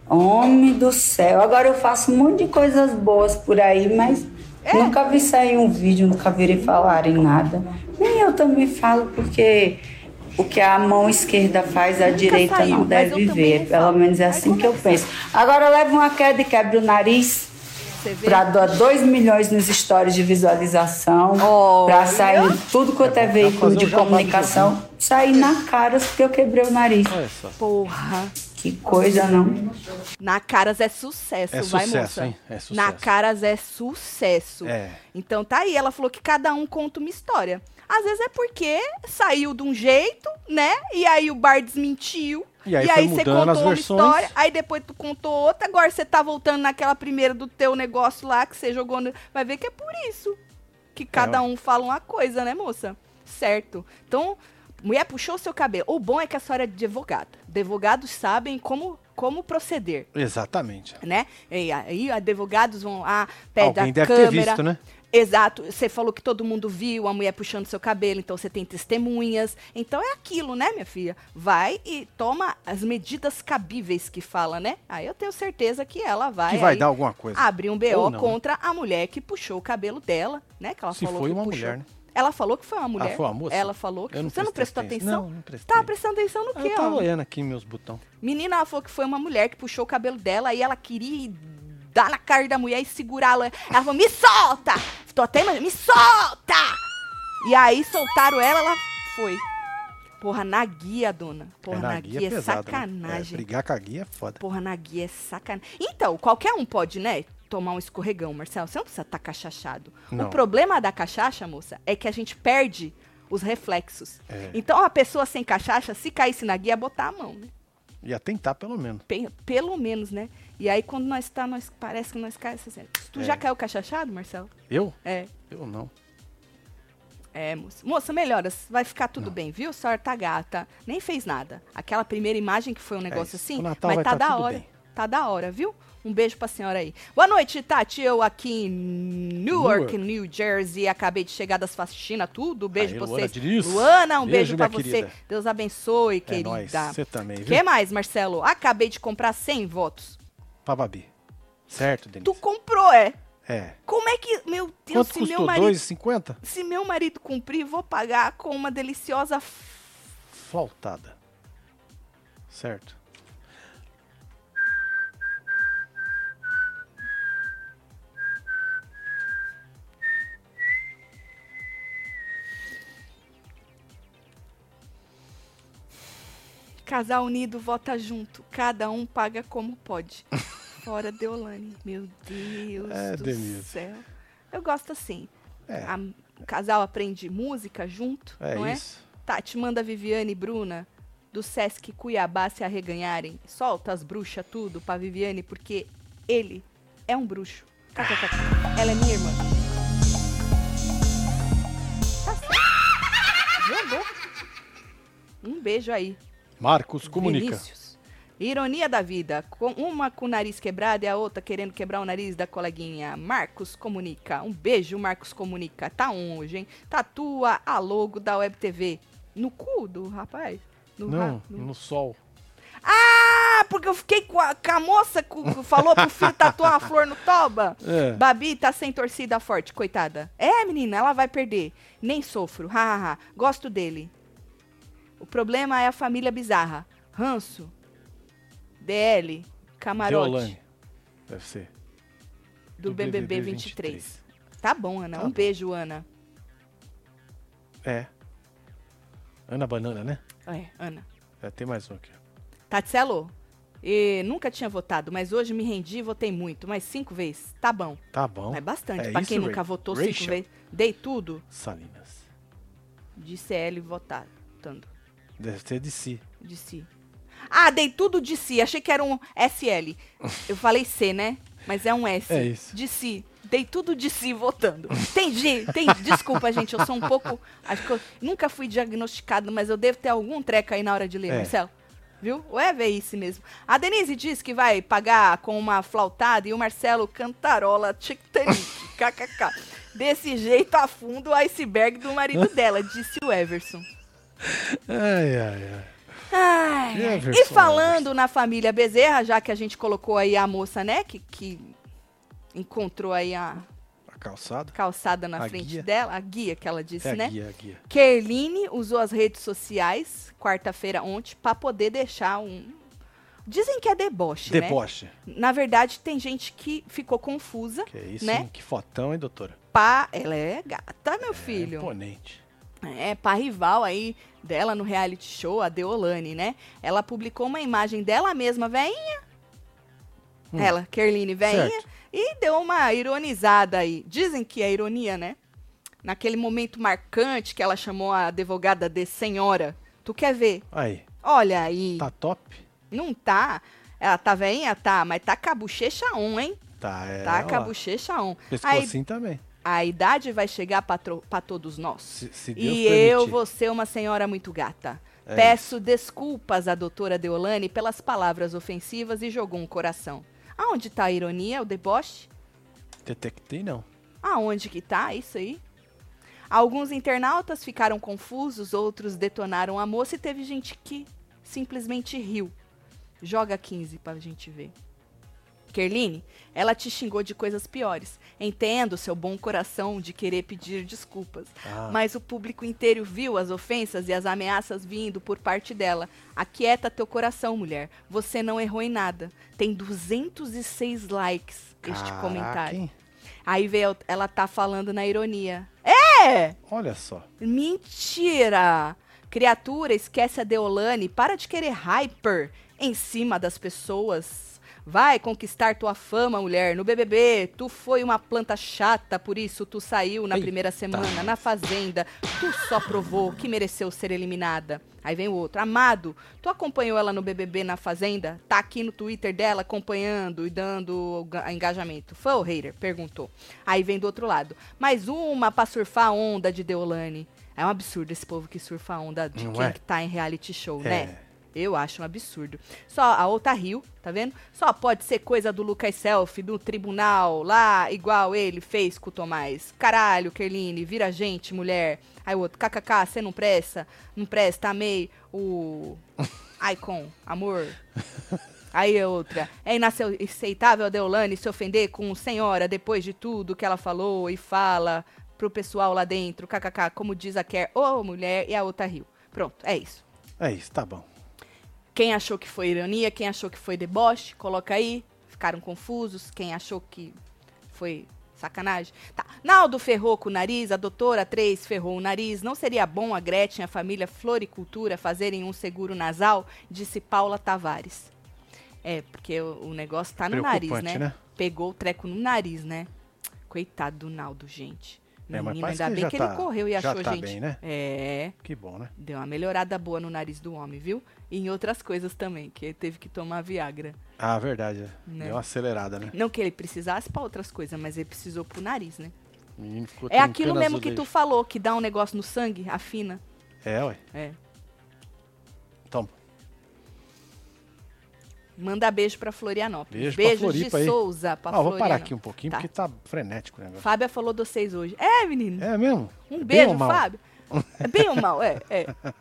homem do céu. Agora eu faço um monte de coisas boas por aí, mas nunca vi sair um vídeo, nunca virei falar em nada. Nem eu também falo, porque o que a mão esquerda faz, a direita saiu, não deve ver. Pelo menos é assim que eu penso. Agora leva uma queda e quebra o nariz. Pra dar 2 milhões nos stories de visualização, pra sair tudo quanto é veículo de comunicação, sair na cara porque eu quebrei o nariz. Porra. Que coisa, não. Na Caras é sucesso, vai, moça. É sucesso, hein? É sucesso. Na Caras é sucesso. É. Então tá aí, ela falou que cada um conta uma história. Às vezes é porque saiu de um jeito, né? E aí o bar desmentiu. E aí você contou uma versões, história, aí depois tu contou outra, agora você tá voltando naquela primeira do teu negócio lá que você jogou. No... Vai ver que é por isso que cada um fala uma coisa, né, moça? Certo. Então, mulher puxou o seu cabelo. O bom é que a senhora é de advogada. Advogados sabem como proceder. Exatamente. Né? E aí advogados vão... pede a câmera... Alguém deve ter visto, né? Exato, você falou que todo mundo viu a mulher puxando seu cabelo, então você tem testemunhas. Então é aquilo, né, minha filha? Vai e toma as medidas cabíveis que fala, né? Aí eu tenho certeza que ela vai... Que vai dar alguma coisa. Abrir um BO contra a mulher que puxou o cabelo dela, né? Que ela falou foi que uma puxou. Mulher, né? Ela falou que foi uma mulher. Ah, foi uma moça? Ela falou que... Você não prestou atenção? Não, não prestei. Tá prestando atenção no quê? Eu tava olhando aqui meus botões. Menina, ela falou que foi uma mulher que puxou o cabelo dela e ela queria... dar na cara da mulher e segurá-la. Ela falou, me solta! Tô até imaginando, me solta! E aí soltaram ela, ela foi. Porra, na guia, dona. Porra, na guia é pesado, é sacanagem. Né? Brigar com a guia é foda. Porra, na guia é sacanagem. Então, qualquer um pode, né, tomar um escorregão, Marcelo. Você não precisa estar cachachado. Não. O problema da cachacha, moça, é que a gente perde os reflexos. É. Então, a pessoa sem cachacha, se caísse na guia, botar a mão, né? Ia tentar, pelo menos. Pelo menos, né? E aí, quando nós parece que nós caímos. Assim, tu já caiu cachachado, Marcelo? Eu? É. Eu não. É, moça. Moça, melhoras. Vai ficar tudo bem, viu? A senhora tá gata. Nem fez nada. Aquela primeira imagem que foi um negócio assim, mas tá da hora. Bem. Tá da hora, viu? Um beijo pra senhora aí. Boa noite, Tati. Eu aqui em Newark, New Jersey. Acabei de chegar das faxinas, tudo. Beijo pra vocês. Luana, um beijo pra você. Querida. Deus abençoe, querida. Nóis. Você também, viu? O que mais, Marcelo? Acabei de comprar 100 votos. Pra Babi. Certo, Denise? Tu comprou, É. Como é que... Meu Deus, quanto se custou? Meu marido... R$2,50? Se meu marido cumprir, vou pagar com uma deliciosa... Flautada. Certo. Casal unido vota junto, cada um paga como pode. Fora Deolane, meu Deus do Denise. Céu. Eu gosto assim. O casal aprende música junto, não é? Isso. Tati, manda Viviane e Bruna do Sesc Cuiabá se arreganharem. Solta as bruxas tudo pra Viviane, porque ele é um bruxo. Ela é minha irmã. Tá certo. Jogou. Um beijo aí. Marcos comunica. Vinícius. Ironia da vida. Uma com o nariz quebrado e a outra querendo quebrar o nariz da coleguinha. Marcos comunica. Um beijo, Marcos comunica. Tá on hoje, hein? Tatua a logo da WebTV. No cu do rapaz? No sol. Ah, porque eu fiquei com a moça que falou pro filho tatuar uma flor no toba. Babi tá sem torcida forte, coitada. É, menina, ela vai perder. Nem sofro. Ha. Gosto dele. O problema é a família bizarra. Ranço, DL, Camarote. Deolane, deve ser. Do BBB 23. Tá bom, Ana. Tá bom. Beijo, Ana. Ana Banana, né? Ana. Tem mais um aqui. Tatselo, nunca tinha votado, mas hoje me rendi e votei muito. Mas 5 vezes. Tá bom. Tá bom. É bastante. Pra quem nunca votou 5 vezes. Dei tudo. Salinas. De CL votando. Deve ser de si. De si. Dei tudo de si. Achei que era um SL. Eu falei C, né? Mas é um S. É isso. De si. dei tudo de si votando. Entendi. Desculpa, gente, eu sou um pouco... Acho que eu nunca fui diagnosticado, mas eu devo ter algum treco aí na hora de ler, Marcelo. Viu? Ou é isso mesmo. A Denise diz que vai pagar com uma flautada e o Marcelo cantarola Titanic. KKK. Desse jeito afunda o iceberg do marido dela, disse o Everson. Ai. E falando na família Bezerra, já que a gente colocou aí a moça, né, que encontrou aí a calçada na frente dela, a guia que ela disse, né? A guia. Kerline usou as redes sociais quarta-feira ontem para poder deixar um... Dizem que é deboche, né? Na verdade, tem gente que ficou confusa, que é isso, né? Que fotão, hein, doutora? Ela é gata, meu filho. Imponente. É, para rival aí dela no reality show, a Deolane, né? Ela publicou uma imagem dela mesma, veinha. Ela, Kerline, veinha. Certo. E deu uma ironizada aí. Dizem que é ironia, né? Naquele momento marcante que ela chamou a advogada de senhora. Tu quer ver? Aí. Olha aí. Tá top? Não tá. Ela tá veinha? Tá. Mas tá com a bochecha on, hein? Tá com a bochecha on. Pescocinho também. A idade vai chegar para todos nós. Se Deus permitir. Eu vou ser uma senhora muito gata. Peço desculpas à doutora Deolane pelas palavras ofensivas e jogou um coração. Aonde tá a ironia, o deboche? Detectei, não. Aonde que tá isso aí? Alguns internautas ficaram confusos, outros detonaram a moça e teve gente que simplesmente riu. Joga 15 pra gente ver. Kerline, ela te xingou de coisas piores. Entendo seu bom coração de querer pedir desculpas. Mas o público inteiro viu as ofensas e as ameaças vindo por parte dela. Aquieta teu coração, mulher. Você não errou em nada. Tem 206 likes este comentário. Hein? Aí veio, ela tá falando na ironia. É! Olha só. Mentira! Criatura, esquece a Deolane. Para de querer hyper em cima das pessoas. Vai conquistar tua fama, mulher. No BBB, tu foi uma planta chata, por isso tu saiu na primeira semana, na Fazenda. Tu só provou que mereceu ser eliminada. Aí vem o outro. Amado, tu acompanhou ela no BBB na Fazenda? Tá aqui no Twitter dela acompanhando e dando engajamento. Foi o hater? Perguntou. Aí vem do outro lado. Mais uma pra surfar a onda de Deolane. É um absurdo esse povo que surfa a onda de quem que tá em reality show, né? Eu acho um absurdo. Só a outra riu, tá vendo? Só pode ser coisa do Lucas Selfie, do tribunal, lá, igual ele fez com o Tomás. Caralho, Kerline, vira gente, mulher. Aí o outro, kkk, você não presta, amei o Icon, amor. Aí a outra, é inaceitável a Deolane se ofender com senhora depois de tudo que ela falou e fala pro pessoal lá dentro, kkk, como diz a Kerr, ô mulher, e a outra riu. Pronto, é isso. É isso, tá bom. Quem achou que foi ironia, quem achou que foi deboche, coloca aí. Ficaram confusos. Quem achou que foi sacanagem. Tá. Naldo ferrou com o nariz, a doutora 3 ferrou o nariz. Não seria bom a Gretchen e a família Floricultura fazerem um seguro nasal? Disse Paula Tavares. É, porque o negócio tá no nariz, né? Pegou o treco no nariz, né? Coitado do Naldo, gente. Menino, ainda bem que ele correu e achou, gente. Bem, né? É. Que bom, né? Deu uma melhorada boa no nariz do homem, viu? E em outras coisas também, que ele teve que tomar Viagra. Ah, verdade. Né? Deu uma acelerada, né? Não que ele precisasse pra outras coisas, mas ele precisou pro nariz, né? O menino ficou é aquilo mesmo azulejo. Que tu falou, que dá um negócio no sangue, afina. É, ué. É. Toma. Manda beijo pra Florianópolis. Beijo pra de Souza pra Florianópolis. Vou parar aqui um pouquinho, porque tá frenético o negócio. Fábio falou de vocês hoje. É, menino? É mesmo? Um beijo, Fábio. É bem ou mal, é.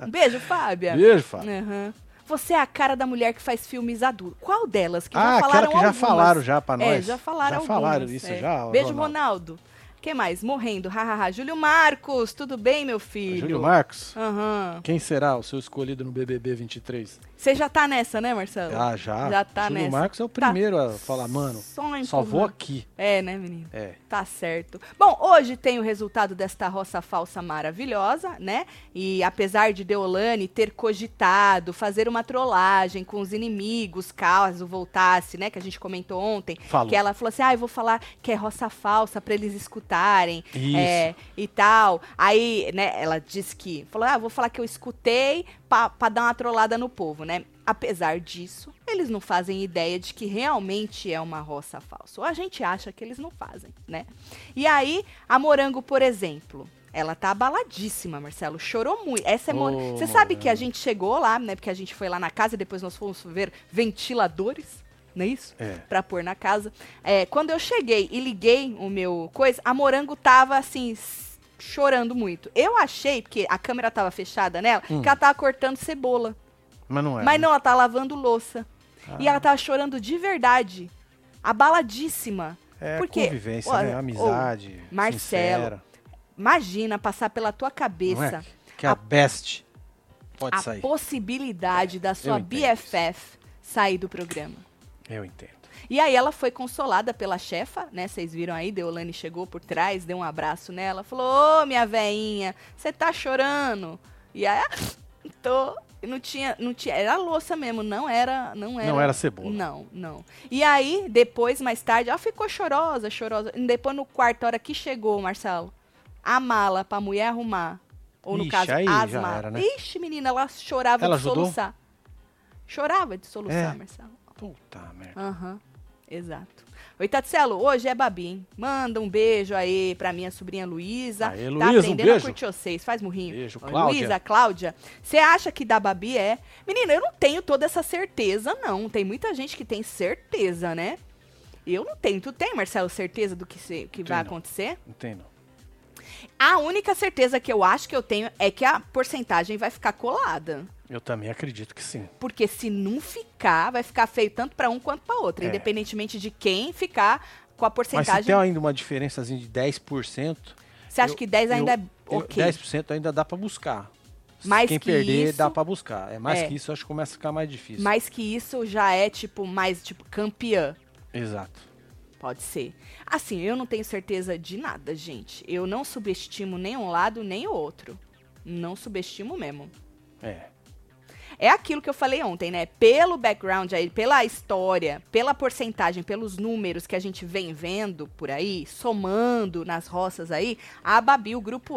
Um beijo, Fábia. Beijo, Fábio. Uhum. Você é a cara da mulher que faz filmes adultos. Qual delas? Que já falaram que algumas. Já falaram já pra nós. É, já falaram isso. Beijo, Ronaldo. Quem mais? Morrendo, hahaha. Júlio Marcos, tudo bem, meu filho? Júlio Marcos? Uhum. Quem será o seu escolhido no BBB 23? Você já tá nessa, né, Marcelo? Já. Já tá nessa. Júlio Marcos é o primeiro a falar, mano, só vou aqui. É, né, menino? É. Tá certo. Bom, hoje tem o resultado desta roça falsa maravilhosa, né? E apesar de Deolane ter cogitado fazer uma trollagem com os inimigos, caso voltasse, né, que a gente comentou ontem, que ela falou assim, eu vou falar que é roça falsa pra eles escutarem. comentarem e tal. Aí, né, ela disse que... Falou, vou falar que eu escutei pra dar uma trollada no povo, né? Apesar disso, eles não fazem ideia de que realmente é uma roça falsa. Ou a gente acha que eles não fazem, né? E aí, a Morango, por exemplo... Ela tá abaladíssima, Marcelo. Chorou muito. Você sabe que a gente chegou lá, né? Porque a gente foi lá na casa e depois nós fomos ver ventiladores, não é isso? É. Pra pôr na casa. É, quando eu cheguei e liguei o meu coisa, a Morango tava assim, chorando muito. Eu achei, porque a câmera tava fechada nela, que ela tava cortando cebola. Mas não é. Mas não, ela tava lavando louça. Ah. E ela tava chorando de verdade. Abaladíssima. É, porque, convivência, né? Amizade, Marcelo. Sincera. Imagina passar pela tua cabeça que a best pode sair. A possibilidade da sua BFF sair do programa. Eu entendo. E aí ela foi consolada pela chefa, né? Vocês viram aí, Deolane chegou por trás, deu um abraço nela, falou, ô, minha veinha, você tá chorando? E aí, tô... Não tinha, era louça mesmo, não era. Não era cebola. Não. E aí, depois, mais tarde, ela ficou chorosa. Depois, no quarto, a hora que chegou, Marcelo, a mala pra mulher arrumar. Ou no caso, as malas. Né? Ixi, menina, ela chorava de soluçar. Ajudou? Chorava de soluçar, Marcelo. Puta merda. Aham, exato. Oi, Tatselo, hoje é Babi, hein? Manda um beijo aí pra minha sobrinha Luísa. Aê, Luísa, tá aprendendo a curtir vocês, faz murrinho. Beijo, Cláudia. Luísa, Cláudia, você acha que da Babi é? Menina, eu não tenho toda essa certeza, não. Tem muita gente que tem certeza, né? Eu não tenho. Tu tem, Marcelo, certeza do que vai acontecer? Não tenho, não. A única certeza que eu acho que eu tenho é que a porcentagem vai ficar colada. Eu também acredito que sim. Porque se não ficar, vai ficar feio tanto para um quanto para outro, independentemente de quem ficar com a porcentagem. Mas se tem ainda uma diferençazinha de 10%... Você acha que 10% ainda é ok? 10% ainda dá para buscar. Mais quem que perder, isso, dá para buscar. É mais que isso, acho que começa a ficar mais difícil. Mais que isso já é mais campeã. Exato. Pode ser. Assim, eu não tenho certeza de nada, gente. Eu não subestimo nem um lado, nem o outro. Não subestimo mesmo. É aquilo que eu falei ontem, né? Pelo background aí, pela história, pela porcentagem, pelos números que a gente vem vendo por aí, somando nas roças aí, a Babi, o grupo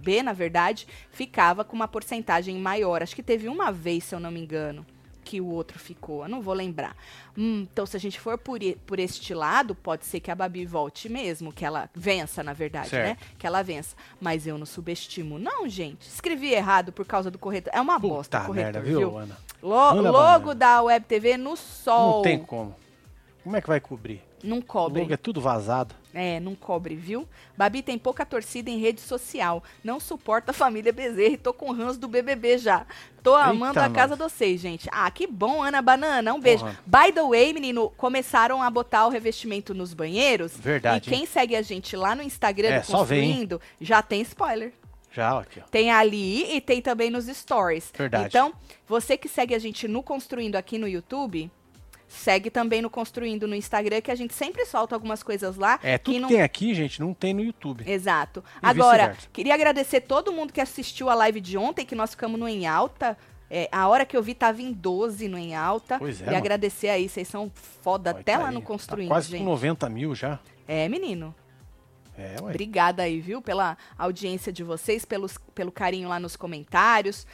B, na verdade, ficava com uma porcentagem maior. Acho que teve uma vez, se eu não me engano, que o outro ficou, eu não vou lembrar. Então, se a gente for por este lado, pode ser que a Babi volte mesmo, que ela vença, na verdade, certo, né? Que ela vença. Mas eu não subestimo, não, gente. Escrevi errado por causa do corretor. É uma bosta o corretor, merda, viu? Ana? Logo da WebTV no sol. Não tem como. Como é que vai cobrir? Não cobre. O logo é tudo vazado. Não cobre, viu? Babi tem pouca torcida em rede social. Não suporta a família Bezerra e tô com ranço do BBB já. Tô amando a casa de vocês, gente. Ah, que bom, Ana Banana. Um beijo. By the way, menino, começaram a botar o revestimento nos banheiros. Verdade. E quem segue a gente lá no Instagram do Construindo, já tem spoiler. Já, aqui, ó. Tem ali e tem também nos stories. Verdade. Então, você que segue a gente no Construindo aqui no YouTube... Segue também no Construindo no Instagram, que a gente sempre solta algumas coisas lá. Tudo que tem aqui, gente, não tem no YouTube. Exato. E agora, queria agradecer todo mundo que assistiu a live de ontem, que nós ficamos no Em Alta. A hora que eu vi tava em 12 no Em Alta. Pois é, e mano, agradecer aí, vocês são foda até tá lá aí, no Construindo, tá quase gente. Quase 90 mil já. Menino. Obrigada aí, viu, pela audiência de vocês, pelo carinho lá nos comentários,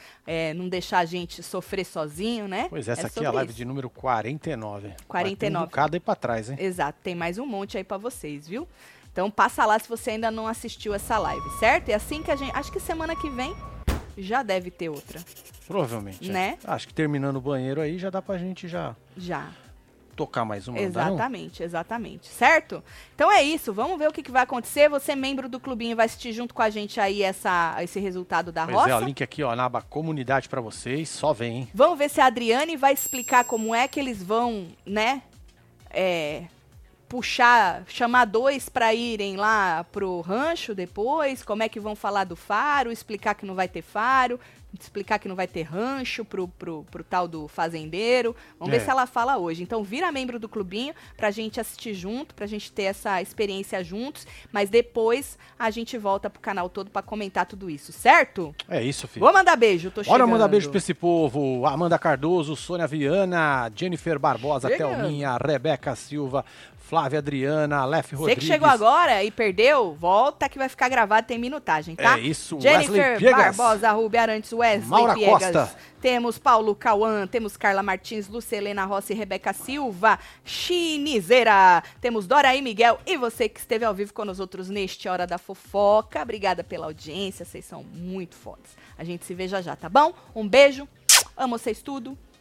não deixar a gente sofrer sozinho, né? Pois essa aqui é a live de número 49. 49. Tem um bocado aí pra trás, hein? Exato, tem mais um monte aí pra vocês, viu? Então passa lá se você ainda não assistiu essa live, certo? E assim que a gente... Acho que semana que vem já deve ter outra. Provavelmente, né? Acho que terminando o banheiro aí já dá pra gente já... tocar mais uma. Exatamente. Certo? Então é isso. Vamos ver o que vai acontecer. Você, membro do clubinho, vai assistir junto com a gente aí esse resultado da roça. O link aqui, na aba comunidade pra vocês. Só vem, hein? Vamos ver se a Adriane vai explicar como é que eles vão, né? Chamar dois pra irem lá pro rancho depois, como é que vão falar do faro, explicar que não vai ter faro, explicar que não vai ter rancho pro tal do fazendeiro. Vamos ver se ela fala hoje. Então vira membro do clubinho pra gente assistir junto, pra gente ter essa experiência juntos, mas depois a gente volta pro canal todo pra comentar tudo isso, certo? É isso, filho. Vou mandar beijo, tô chegando. Bora mandar beijo pra esse povo. Amanda Cardoso, Sônia Viana, Jennifer Barbosa, Thelminha, Rebeca Silva, Flávia, Adriana, Aleph, Rodrigues. Você que chegou agora e perdeu, volta que vai ficar gravado, tem minutagem, tá? É isso, Jennifer Barbosa, Rubia Arantes, Wesley Maura Viegas. Costa. Temos Paulo Cauã, temos Carla Martins, Lucelena Rossi, Rebeca Silva, Chinizeira. Temos Dora e Miguel e você que esteve ao vivo com nós outros neste Hora da Fofoca. Obrigada pela audiência, vocês são muito fodas. A gente se vê já já, tá bom? Um beijo, amo vocês tudo.